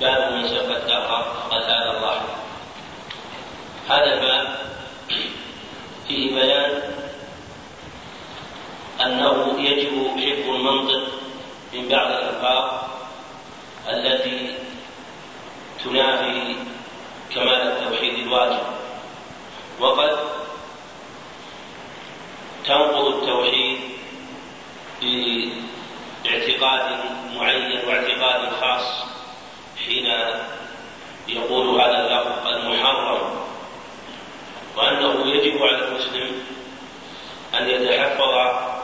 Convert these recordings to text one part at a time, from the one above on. باب من شق الدهر فقد آل الرحم. هذا الباب فيه بيان أنه يجب شق المنطق من بعض الألفاظ التي تنافي كمال التوحيد الواجب، وقد تنقض التوحيد باعتقاد معين واعتقاد خاص حين يقول هذا اللفظ المحرم، وأنه يجب على المسلم أن يتحفظ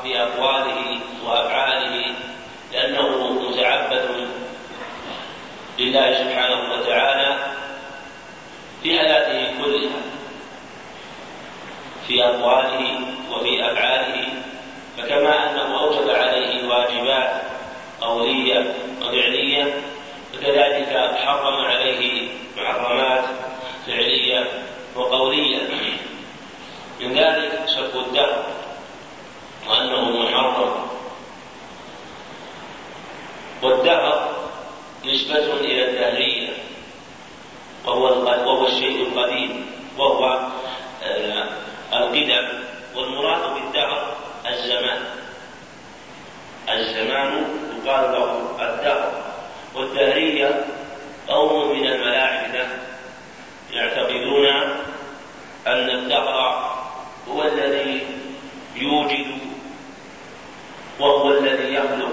بأقواله وأفعاله لأنه متعبد لله سبحانه وتعالى في حياته كلها، في أقواله وفي أفعاله. فكما أنه أوجب عليه واجبات قولية وفعلية، فكذلك حرم عليه محرمات فعلية وقولية. من ذلك شق الدهر وأنه محرم، والدهر نسبة إلى الدهرية، وهو الشيء القديم، وهو القدم، والمراد بالدهر الزمان. الزمان يقال له الدهر، والدهرية قوم من الملاحدة يعتقدون أن الدهر هو الذي يوجد وهو الذي يخلق،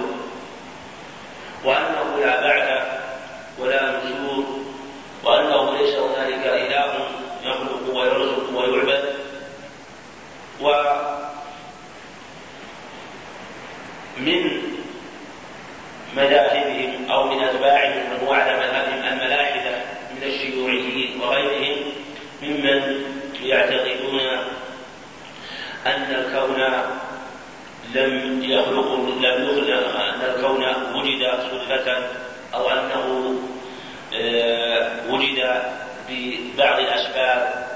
وأنه لا بعد ولا نشور، وأنه ليس هنالك إله يخلق ويرزق ويعبد. ومن مذاهبهم أو من أتباعهم من هو على مذاهبهم الملاحدة من الشيوعيين وغيرهم ممن يعتقدون أن الكون لم يخلق، أن الكون وجد صدفة، أو أنه وجد ببعض الأسباب،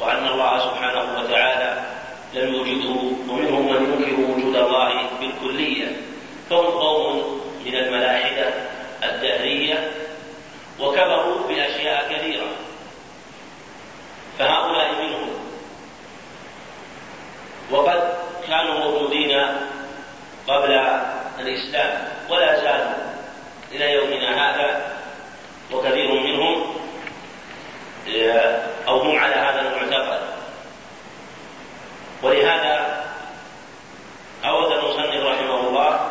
وأن الله سبحانه وتعالى لم يوجده. ومنهم من ينكر وجود الله بالكلية، فهم قوم من الملاحدة الدهرية، وكبروا بأشياء كثيرة. فهؤلاء منهم، وقد كانوا موجودين قبل الإسلام ولا زالوا إلى يومنا هذا، وكثير منهم أو هم على هذا المعتقد. ولهذا أورد المصنف رحمه الله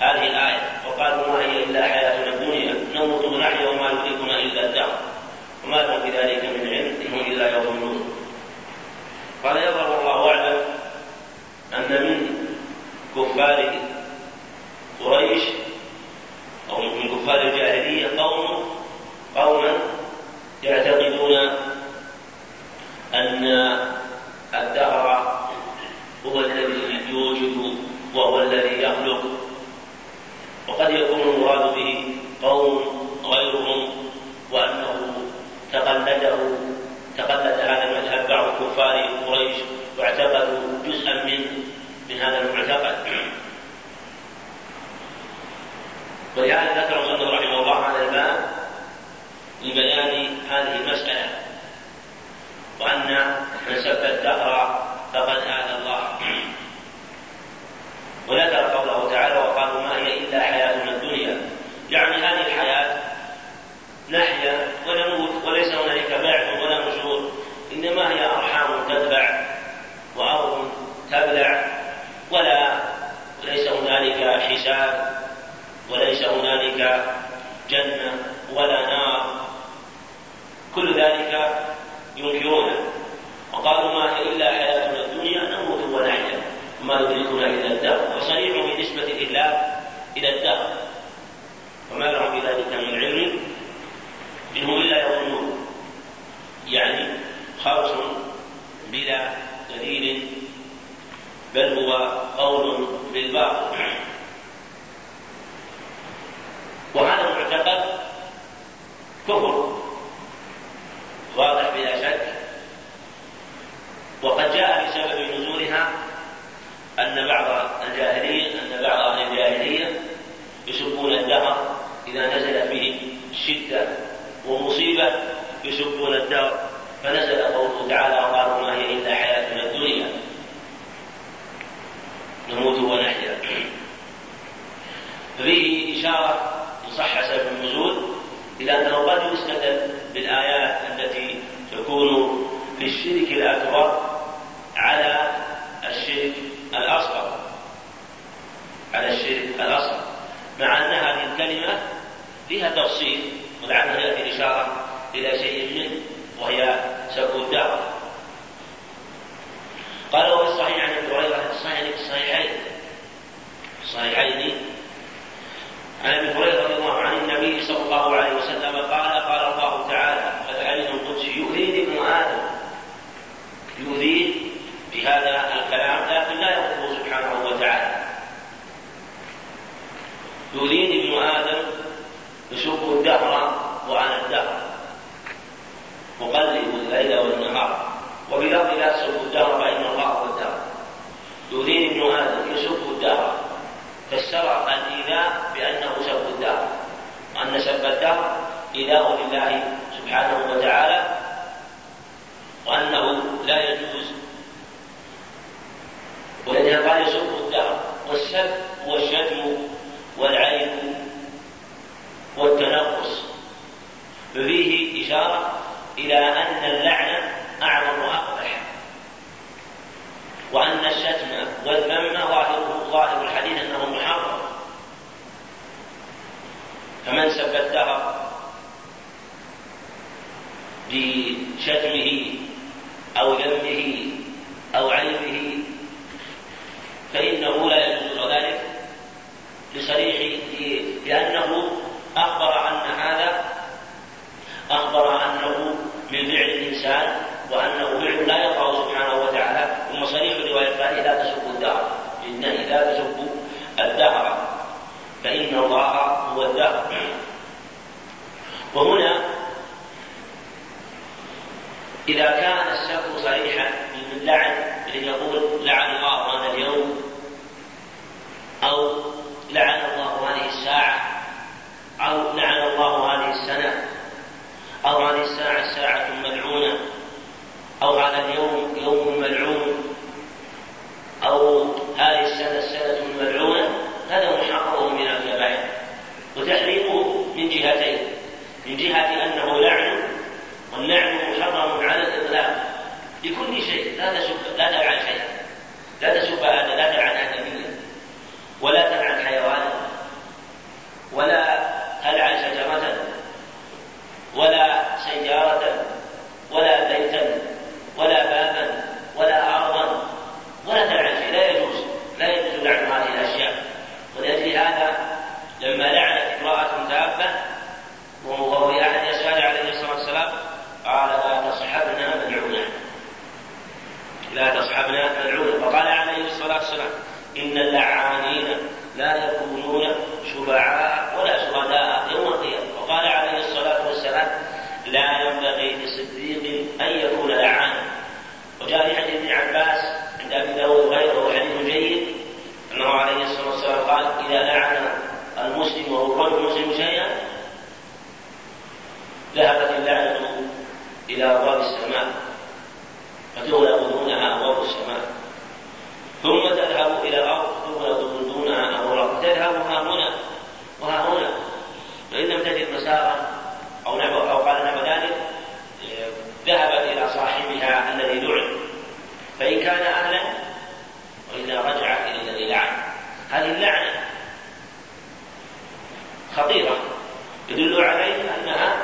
هذه الآية، وقالوا ما هي إلا حياتنا الدنيا نموت ونحيا وما يدركنا إلا الدهر وما لهم بذلك من علم إنهم إلا يظنون. قال يظهر الله أعلم أن من كفار قريش أو من كفار الجاهلية قوما يعتقدون أن الدهر هو الذي يوجد وهو الذي يخلق، وقد يكون المراد به قوم غيرهم، وأنه تقلد هذا المذهب بعض كفار قريش واعتقدوا جزءا من هذا المعتقد. ولهذا ذكر المصنف رحمه الله هذا الباب لبيان هذه المسألة، وأن من سب الدهر فقد آذى الله. وذكر قوله تعالى وقالوا ما هي إلا حياتنا الدنيا، يعني هذه الحياة نحيا ونموت وليس هنالك بعث ولا نشور، إنما هي أرحام تتبع وأرض تبلع، وليس هنالك حساب وليس هنالك جنة ولا نار، كل ذلك ينكرونه. وقالوا ما هي إلا حياتنا الدنيا نموت ونحيا وما يدركنا إلا الدهر، وصريح بنسبة الإله إلى الدهر، وما لهم بذلك من علم إنهم إلا يظنون، يعني خرص بلا دليل، بل هو قول بالباطل. وهذا المعتقد كفر واضح بلا شك، وقد جاء بسبب نزولها أن بعض أهل الجاهلية يسبون الدهر إذا نزل فيه فيه شدة ومصيبة يسبون الدهر، فنزل قوله تعالى وقالوا ما هي إلا حياتنا الدنيا نموت ونحيا. ففيه إشارة إن صح سبب النزول إلى أنه قد يستدل بالآيات التي تكون للشرك الأكبر على الشرك الأصغر، مع أن هذه الكلمة فيها تفصيل ولعلها يأتي الإشارة إلى شيء منه وهي سبب الدهر. قال وفي الصحيح عن ابي هريرة الصحيحين عن ابي هريرة رضي الله عنه النبي صلى الله عليه وسلم قال قال الله تعالى والحديث القدسي يؤذيني ابن آدم، يؤذيه بهذا الكلام لكن لا يقول سبحانه وتعالى يؤذيني ابن آدم يسب الدهر وأنا الدهر مقلب الليل والنهار، وفي لفظ لا تسبوا الدهر فإن الله هو الدهر. يؤذيني ابن آدم يسب الدهر، فسر الإيذاء بأنه سب الدهر، وأن سب الدهر إيذاء لله سبحانه وتعالى، وأنه لا يجوز. ولذلك قال يسب الدهر، والسب هو الشتم والعيب والتنقص. ففيه إشارة إلى أن اللعنة أعظم وأقبح، وأن الشتم والذم ظاهر الحديث أنه محرم، فمن سب الدهر بشتمه أو ذمه أو عيبه فإنه لا يجوز ذلك لصريح، لأنه أخبر أنه من فعل الإنسان وأنه فعل لا يقع سبحانه وتعالى، ثم صريح رواية لا تسبوا الدهر، إنه لا تسبوا الدهر فإن الله هو الدهر. وهنا إذا كان السب صريحا من لعن، إذ يقول لعن الله هذا اليوم أو لعن الله هذه الساعة أو لعن الله هذه السنة أو هذه الساعة ساعة ملعونة أو هذا اليوم يوم ملعون أو هذه السنة سنة ملعونة، هذا محرم من الكبائر، وتحريمه من جهتين، من جهة أنه لعن، واللعن محرم على الإطلاق لكل شيء، لا تلعن شيء، لا تسب هذا، لا تلعن آدميا ولا تلعن حيوانا ولا تلعن شجرة ولا سيارة ولا بيتا ولا بابا ولا أرضا ولا تلعن شيء، لا يجوز لعن هذه الأشياء. ولأجل هذا لما لعنت امرأة دابة ومضوي أحد يسأل عليه الصلاة والسلام قال لا تصحبنا ملعونة. فقال عليه الصلاة والسلام إن اللعانين لا يكونون شبعاء ولا شهداء يوم القيامة. وقال عليه الصلاة والسلام لا ينبغي لصديق أن يكون لعانا. وجاء في حديث ابن عباس عند أبي داود وغيره حديث جيد أنه عليه الصلاة والسلام قال إذا لعن المسلم وهو رجل مسلم شيئا ذهبت اللعنة إلى أبواب السماء فتغلق دونها أبواب السماء، ثم تذهب إلى الأرض تغلق دونها أبواب، تذهب ها هنا فإن لم تجد مسارا أو قال نحو ذلك ذهبت إلى صاحبها الذي لعن، فإن كان أهلا وإذا رجعت إلى الذي لعن. هذه اللعنة خطيرة يدل عليه أنها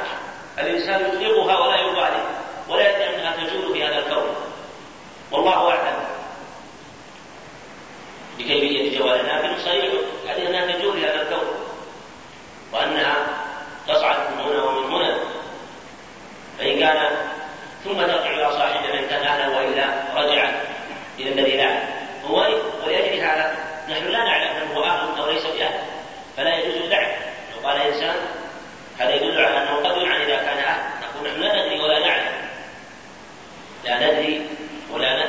الإنسان يطلقها ولا يبالي ولا يدري أنها تجول في هذا الكون، والله أعلم بكيفية جوالها، لكن صحيح أنها تجول في هذا الكون وأنها تصعد من هنا ومن هنا، فإن كان ثم ترجع إلى صاحبها إن كان أهلا وإلا رجعت إلى الذي لعن. ولأجل هذا نحن لا نعلم من هو أهل أو ليس بأهل، فلا يجوز اللعن. لو قال إنسان هذا يدل على أنه قد يلعن إذا كان أهل، نقول نحن لا ندري ولا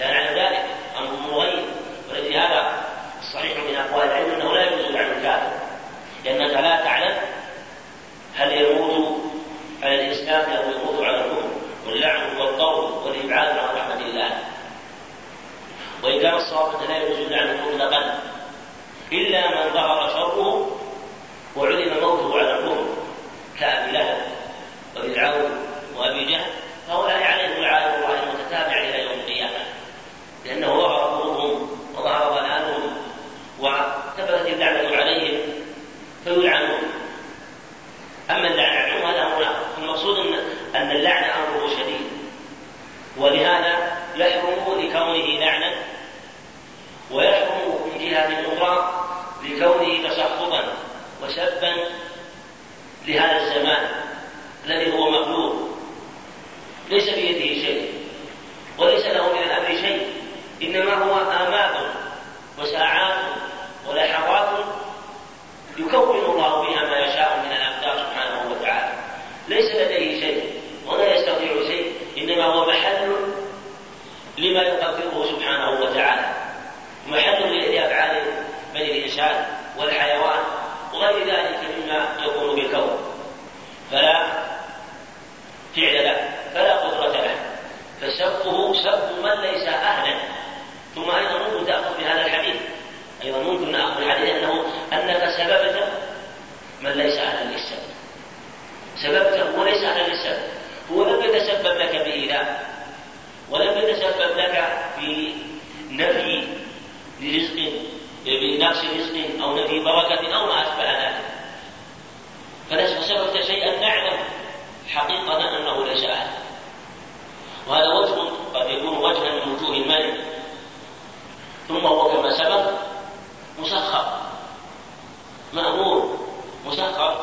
نعلم ذلك، أمر غيب. ولأجل هذا الصحيح من أقوال العلم أنه لا يجوز لعن الكافر، لأنك لا تعلم لهذا الزمان الذي هو مقلوب ليس بيده شيء وليس له من الأمر شيء، إنما هو آمات وساعات ولحظات يكون الله بها ما يشاء من الأقدار سبحانه وتعالى. ليس لديه شيء ولا يستطيع شيء، إنما هو محل لما يقدره سبحانه وتعالى، محل لأفعال بني الإنسان والحيوان وغير ذلك مما يكون بالكون، فلا فعل له فلا قدرة له، فسبه سب من ليس أهلا. ثم أيضا ممكن تأخذ بهذا الحديث، أيضا ممكن نأخذ الحديث أنك سببت من ليس أهلا للسب، سببته وليس أهلا للسب، هو لم يتسبب لك بإيذاء ولم يتسبب لك بنفي لرزق بنفس رزق أو نفي بركة أو ما أشبه ذلك، فلست سببت شيئا نعلم حقيقة أنه ليس أهلا. وهذا وجه قد يكون وجها من وجوه المنع، ثم هو كما سبق مسخر مأمور مسخر